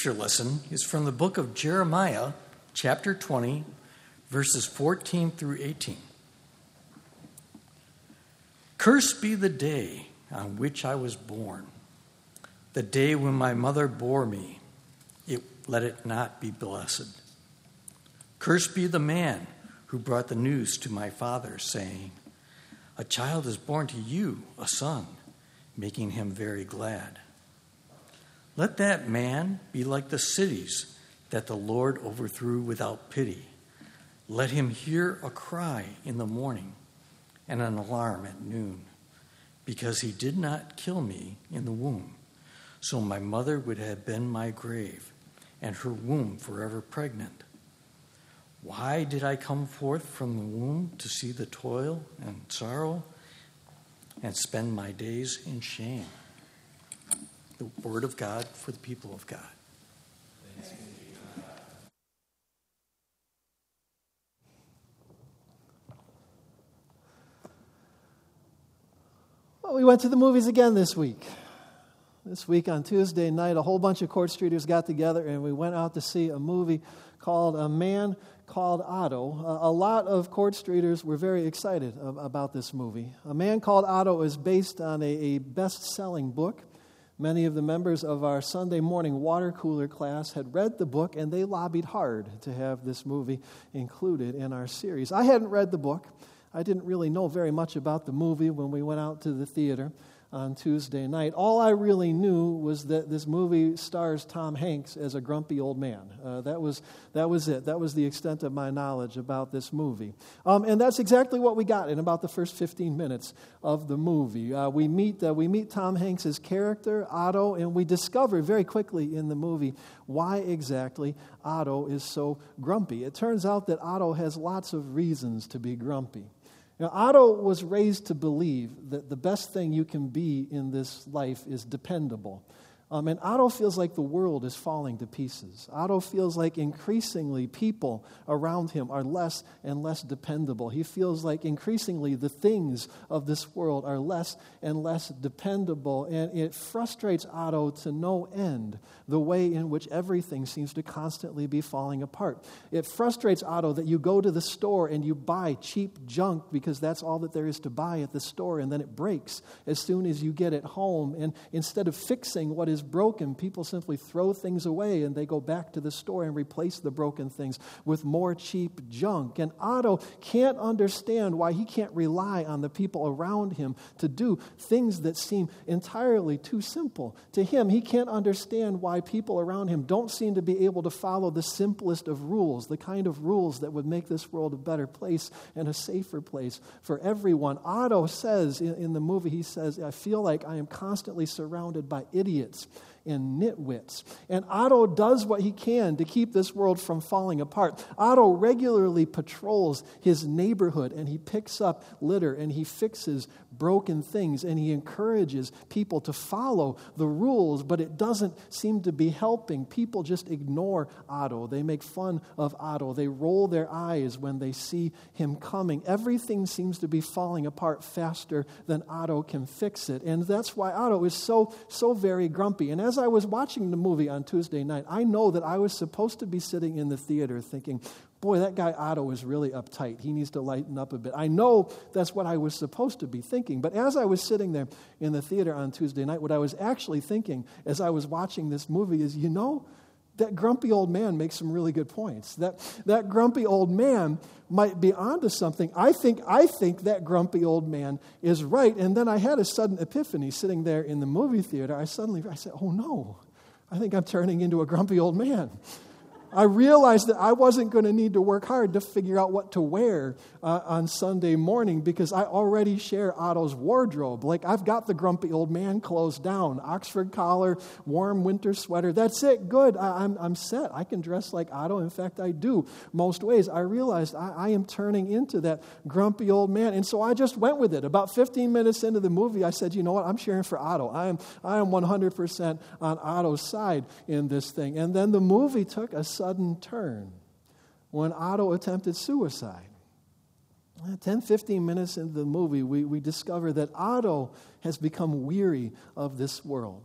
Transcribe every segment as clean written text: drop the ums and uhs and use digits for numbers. Scripture lesson is from the book of Jeremiah, chapter 20, verses 14 through 18. Cursed be the day on which I was born, the day when my mother bore me. Let it not be blessed. Cursed be the man who brought the news to my father, saying, "A child is born to you, a son," making him very glad. Let that man be like the cities that the Lord overthrew without pity. Let him hear a cry in the morning and an alarm at noon, because he did not kill me in the womb, so my mother would have been my grave and her womb forever pregnant. Why did I come forth from the womb to see the toil and sorrow and spend my days in shame? The word of God for the people of God. Thanks be to God. Well, we went to the movies again this week. This week on Tuesday night, a whole bunch of Court Streeters got together and we went out to see a movie called A Man Called Otto. A lot of Court Streeters were very excited about this movie. A Man Called Otto is based on a best-selling book. Many of the members of our Sunday morning water cooler class had read the book, and they lobbied hard to have this movie included in our series. I hadn't read the book. I didn't really know very much about the movie when we went out to the theater on Tuesday night. All I really knew was that this movie stars Tom Hanks as a grumpy old man. That was it. That was the extent of my knowledge about this movie. And that's exactly what we got in about the first 15 minutes of the movie. We meet Tom Hanks' character, Otto, and we discover very quickly in the movie why exactly Otto is so grumpy. It turns out that Otto has lots of reasons to be grumpy. Now, Otto was raised to believe that the best thing you can be in this life is dependable. And Otto feels like the world is falling to pieces. Otto feels like increasingly people around him are less and less dependable. He feels like increasingly the things of this world are less and less dependable. And it frustrates Otto to no end, the way in which everything seems to constantly be falling apart. It frustrates Otto that you go to the store and you buy cheap junk because that's all that there is to buy at the store, and then it breaks as soon as you get it home. And instead of fixing what is broken, people simply throw things away and they go back to the store and replace the broken things with more cheap junk. And Otto can't understand why he can't rely on the people around him to do things that seem entirely too simple to him. He can't understand why people around him don't seem to be able to follow the simplest of rules, the kind of rules that would make this world a better place and a safer place for everyone. Otto says in the movie, he says, "I feel like I am constantly surrounded by idiots and nitwits." And Otto does what he can to keep this world from falling apart. Otto regularly patrols his neighborhood, and he picks up litter, and he fixes broken things, and he encourages people to follow the rules, but it doesn't seem to be helping. People just ignore Otto. They make fun of Otto. They roll their eyes when they see him coming. Everything seems to be falling apart faster than Otto can fix it, and that's why Otto is so very grumpy. And as I was watching the movie on Tuesday night, I know that I was supposed to be sitting in the theater thinking, boy, that guy Otto is really uptight. He needs to lighten up a bit. I know that's what I was supposed to be thinking. But as I was sitting there in the theater on Tuesday night, what I was actually thinking as I was watching this movie is, that grumpy old man makes some really good points. That grumpy old man might be onto something. I think that grumpy old man is right. And then I had a sudden epiphany sitting there in the movie theater. I said, oh no, I think I'm turning into a grumpy old man. I realized that I wasn't going to need to work hard to figure out what to wear on Sunday morning, because I already share Otto's wardrobe. Like, I've got the grumpy old man clothes down. Oxford collar, warm winter sweater. That's it. Good. I'm set. I can dress like Otto. In fact, I do most ways. I realized I am turning into that grumpy old man. And so I just went with it. About 15 minutes into the movie, I said, you know what? I'm cheering for Otto. I am 100% on Otto's side in this thing. And then the movie took a sudden turn when Otto attempted suicide. 10, 15 minutes into the movie, we discover that Otto has become weary of this world.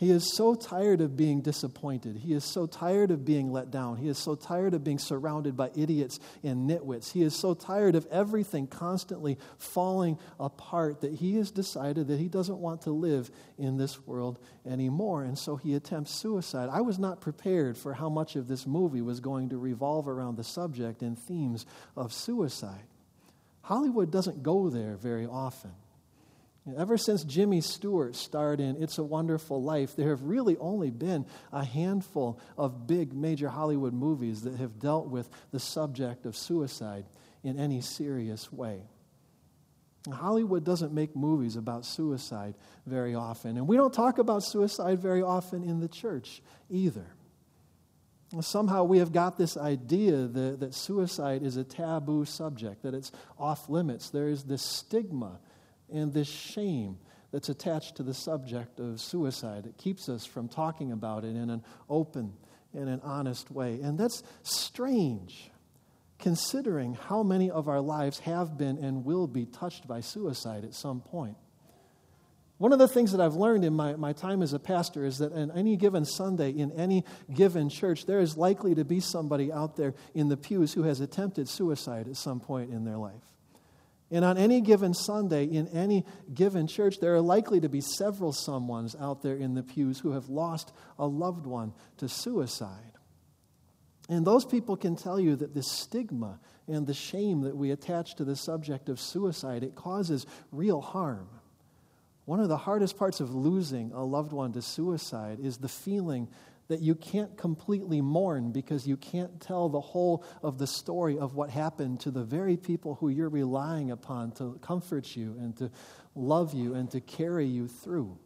He is so tired of being disappointed. He is so tired of being let down. He is so tired of being surrounded by idiots and nitwits. He is so tired of everything constantly falling apart that he has decided that he doesn't want to live in this world anymore, and so he attempts suicide. I was not prepared for how much of this movie was going to revolve around the subject and themes of suicide. Hollywood doesn't go there very often. Ever since Jimmy Stewart starred in It's a Wonderful Life, there have really only been a handful of big major Hollywood movies that have dealt with the subject of suicide in any serious way. Hollywood doesn't make movies about suicide very often, and we don't talk about suicide very often in the church either. Somehow we have got this idea that suicide is a taboo subject, that it's off limits. There is this stigma and this shame that's attached to the subject of suicide. It keeps us from talking about it in an open and an honest way. And that's strange, considering how many of our lives have been and will be touched by suicide at some point. One of the things that I've learned in my time as a pastor is that on any given Sunday in any given church, there is likely to be somebody out there in the pews who has attempted suicide at some point in their life. And on any given Sunday, in any given church, there are likely to be several someones out there in the pews who have lost a loved one to suicide. And those people can tell you that the stigma and the shame that we attach to the subject of suicide, it causes real harm. One of the hardest parts of losing a loved one to suicide is the feeling that you can't completely mourn because you can't tell the whole of the story of what happened to the very people who you're relying upon to comfort you and to love you and to carry you through.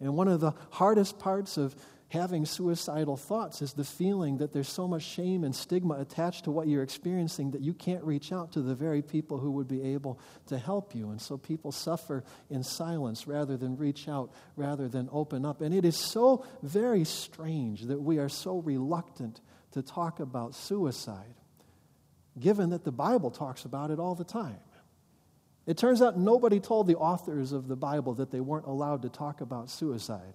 And one of the hardest parts of having suicidal thoughts is the feeling that there's so much shame and stigma attached to what you're experiencing that you can't reach out to the very people who would be able to help you. And so people suffer in silence rather than reach out, rather than open up. And it is so very strange that we are so reluctant to talk about suicide, given that the Bible talks about it all the time. It turns out nobody told the authors of the Bible that they weren't allowed to talk about suicide.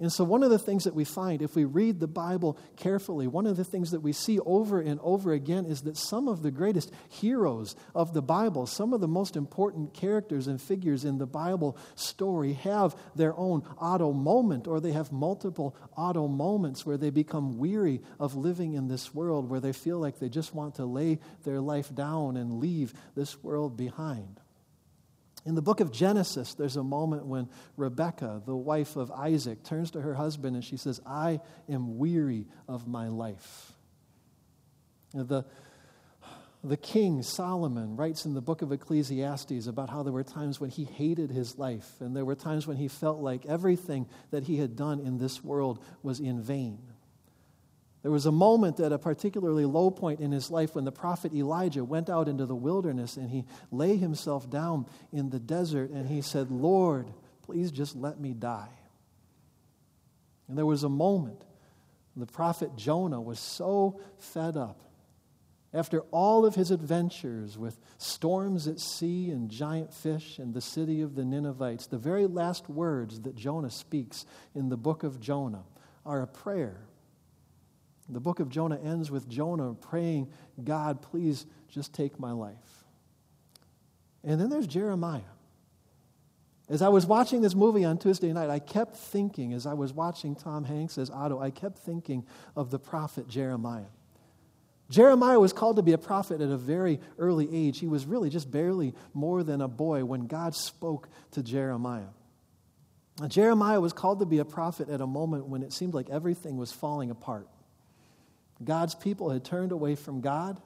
And so one of the things that we find, if we read the Bible carefully, one of the things that we see over and over again is that some of the greatest heroes of the Bible, some of the most important characters and figures in the Bible story have their own Otto moment, or they have multiple Otto moments where they become weary of living in this world, where they feel like they just want to lay their life down and leave this world behind. In the book of Genesis, there's a moment when Rebekah, the wife of Isaac, turns to her husband and she says, "I am weary of my life." The king, Solomon, writes in the book of Ecclesiastes about how there were times when he hated his life, and there were times when he felt like everything that he had done in this world was in vain. There was a moment at a particularly low point in his life when the prophet Elijah went out into the wilderness and he lay himself down in the desert and he said, "Lord, please just let me die." And there was a moment the prophet Jonah was so fed up. After all of his adventures with storms at sea and giant fish and the city of the Ninevites, the very last words that Jonah speaks in the book of Jonah are a prayer. The book of Jonah ends with Jonah praying, "God, please just take my life." And then there's Jeremiah. As I was watching this movie on Tuesday night, I kept thinking, as I was watching Tom Hanks as Otto, I kept thinking of the prophet Jeremiah. Jeremiah was called to be a prophet at a very early age. He was really just barely more than a boy when God spoke to Jeremiah. Now, Jeremiah was called to be a prophet at a moment when it seemed like everything was falling apart. God's people had turned away from God.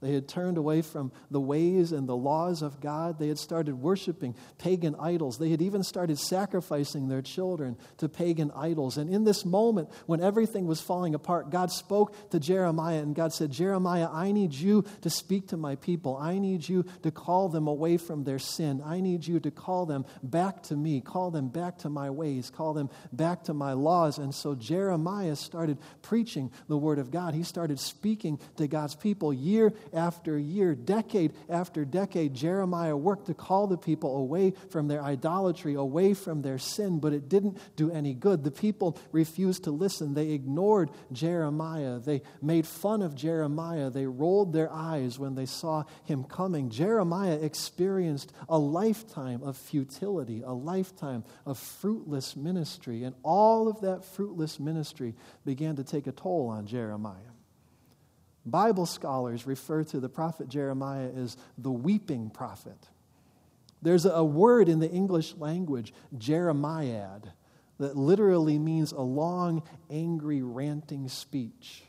They had turned away from the ways and the laws of God. They had started worshiping pagan idols. They had even started sacrificing their children to pagan idols. And in this moment, when everything was falling apart, God spoke to Jeremiah, and God said, "Jeremiah, I need you to speak to my people. I need you to call them away from their sin. I need you to call them back to me, call them back to my ways, call them back to my laws." And so Jeremiah started preaching the word of God. He started speaking to God's people year after year, decade after decade, Jeremiah worked to call the people away from their idolatry, away from their sin, but it didn't do any good. The people refused to listen. They ignored Jeremiah. They made fun of Jeremiah. They rolled their eyes when they saw him coming. Jeremiah experienced a lifetime of futility, a lifetime of fruitless ministry, and all of that fruitless ministry began to take a toll on Jeremiah. Bible scholars refer to the prophet Jeremiah as the weeping prophet. There's a word in the English language, jeremiad, that literally means a long, angry, ranting speech.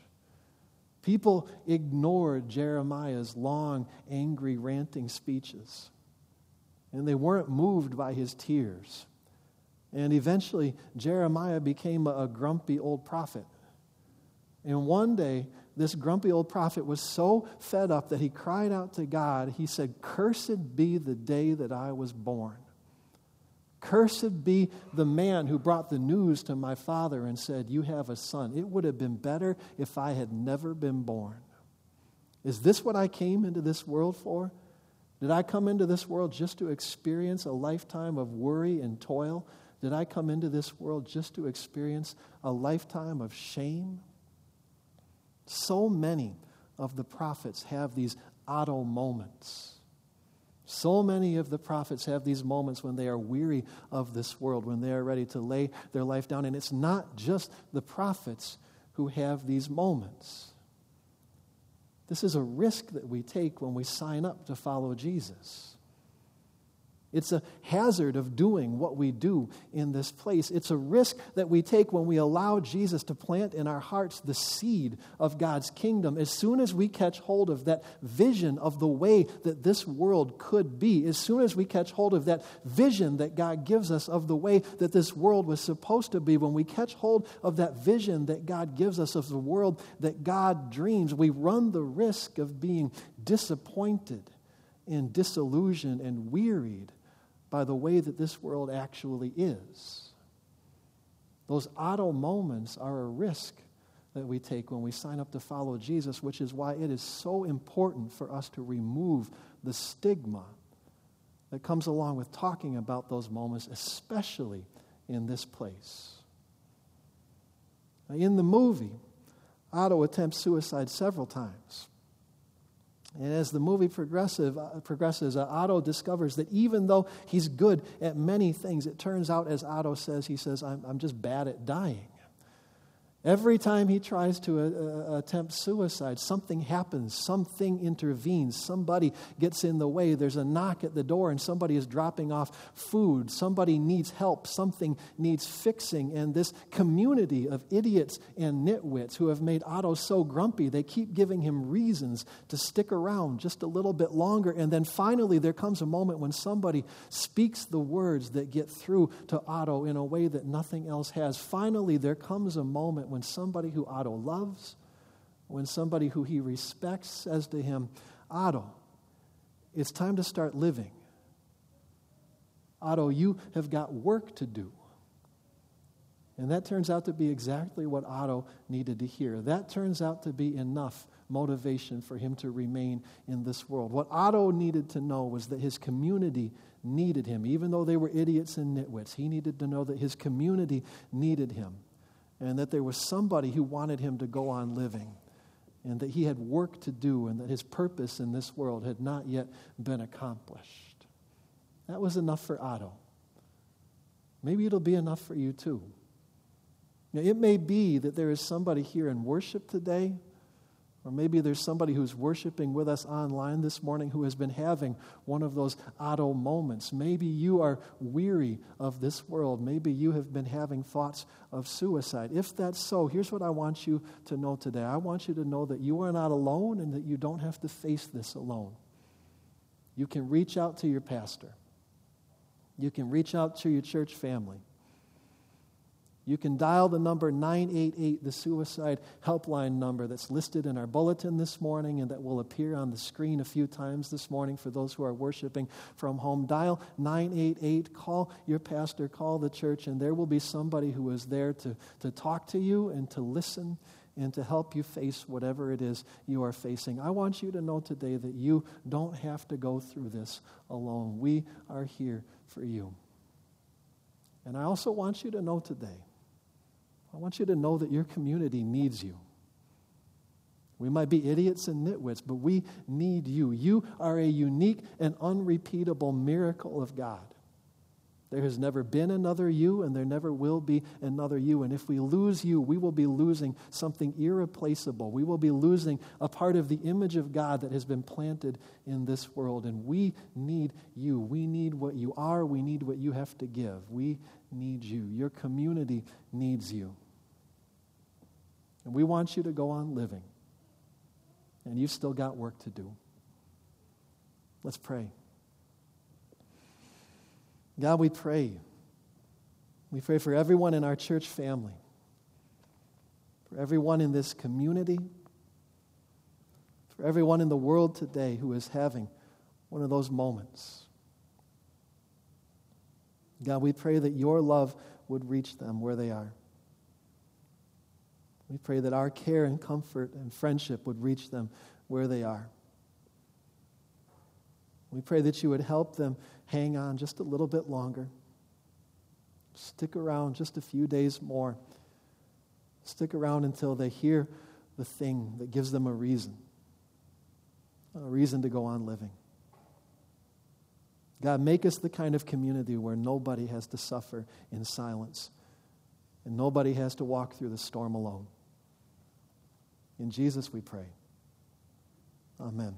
People ignored Jeremiah's long, angry, ranting speeches, and they weren't moved by his tears. And eventually, Jeremiah became a grumpy old prophet. And one day, this grumpy old prophet was so fed up that he cried out to God. He said, "Cursed be the day that I was born. Cursed be the man who brought the news to my father and said, 'You have a son.' It would have been better if I had never been born. Is this what I came into this world for? Did I come into this world just to experience a lifetime of worry and toil? Did I come into this world just to experience a lifetime of shame?" So many of the prophets have these Otto moments. So many of the prophets have these moments when they are weary of this world, when they are ready to lay their life down. And it's not just the prophets who have these moments. This is a risk that we take when we sign up to follow Jesus. It's a hazard of doing what we do in this place. It's a risk that we take when we allow Jesus to plant in our hearts the seed of God's kingdom. As soon as we catch hold of that vision of the way that this world could be, as soon as we catch hold of that vision that God gives us of the way that this world was supposed to be, when we catch hold of that vision that God gives us of the world that God dreams, we run the risk of being disappointed and disillusioned and wearied by the way that this world actually is. Those Otto moments are a risk that we take when we sign up to follow Jesus, which is why it is so important for us to remove the stigma that comes along with talking about those moments, especially in this place. Now, in the movie, Otto attempts suicide several times. And as the movie progresses, Otto discovers that even though he's good at many things, it turns out, as Otto says, he says, I'm just bad at dying. Every time he tries to attempt suicide, something happens, something intervenes, somebody gets in the way, there's a knock at the door and somebody is dropping off food, somebody needs help, something needs fixing, and this community of idiots and nitwits who have made Otto so grumpy, they keep giving him reasons to stick around just a little bit longer, and then finally there comes a moment when somebody speaks the words that get through to Otto in a way that nothing else has. Finally, there comes a moment when somebody who Otto loves, when somebody who he respects says to him, "Otto, it's time to start living. Otto, you have got work to do." And that turns out to be exactly what Otto needed to hear. That turns out to be enough motivation for him to remain in this world. What Otto needed to know was that his community needed him. Even though they were idiots and nitwits, he needed to know that his community needed him, and that there was somebody who wanted him to go on living, and that he had work to do, and that his purpose in this world had not yet been accomplished. That was enough for Otto. Maybe it'll be enough for you too. Now, it may be that there is somebody here in worship today, or maybe there's somebody who's worshiping with us online this morning who has been having one of those Otto moments. Maybe you are weary of this world. Maybe you have been having thoughts of suicide. If that's so, here's what I want you to know today. I want you to know that you are not alone and that you don't have to face this alone. You can reach out to your pastor. You can reach out to your church family. You can dial the number 988, the suicide helpline number that's listed in our bulletin this morning and that will appear on the screen a few times this morning for those who are worshiping from home. Dial 988, call your pastor, call the church, and there will be somebody who is there to talk to you and to listen and to help you face whatever it is you are facing. I want you to know today that you don't have to go through this alone. We are here for you. And I also want you to know today, I want you to know that your community needs you. We might be idiots and nitwits, but we need you. You are a unique and unrepeatable miracle of God. There has never been another you, and there never will be another you. And if we lose you, we will be losing something irreplaceable. We will be losing a part of the image of God that has been planted in this world. And we need you. We need what you are. We need what you have to give. We need you. Your community needs you. And we want you to go on living. And you've still got work to do. Let's pray. God, we pray. We pray for everyone in our church family, for everyone in this community, for everyone in the world today who is having one of those moments. God, we pray that your love would reach them where they are. We pray that our care and comfort and friendship would reach them where they are. We pray that you would help them hang on just a little bit longer. Stick around just a few days more. Stick around until they hear the thing that gives them a reason to go on living. God, make us the kind of community where nobody has to suffer in silence and nobody has to walk through the storm alone. In Jesus we pray. Amen.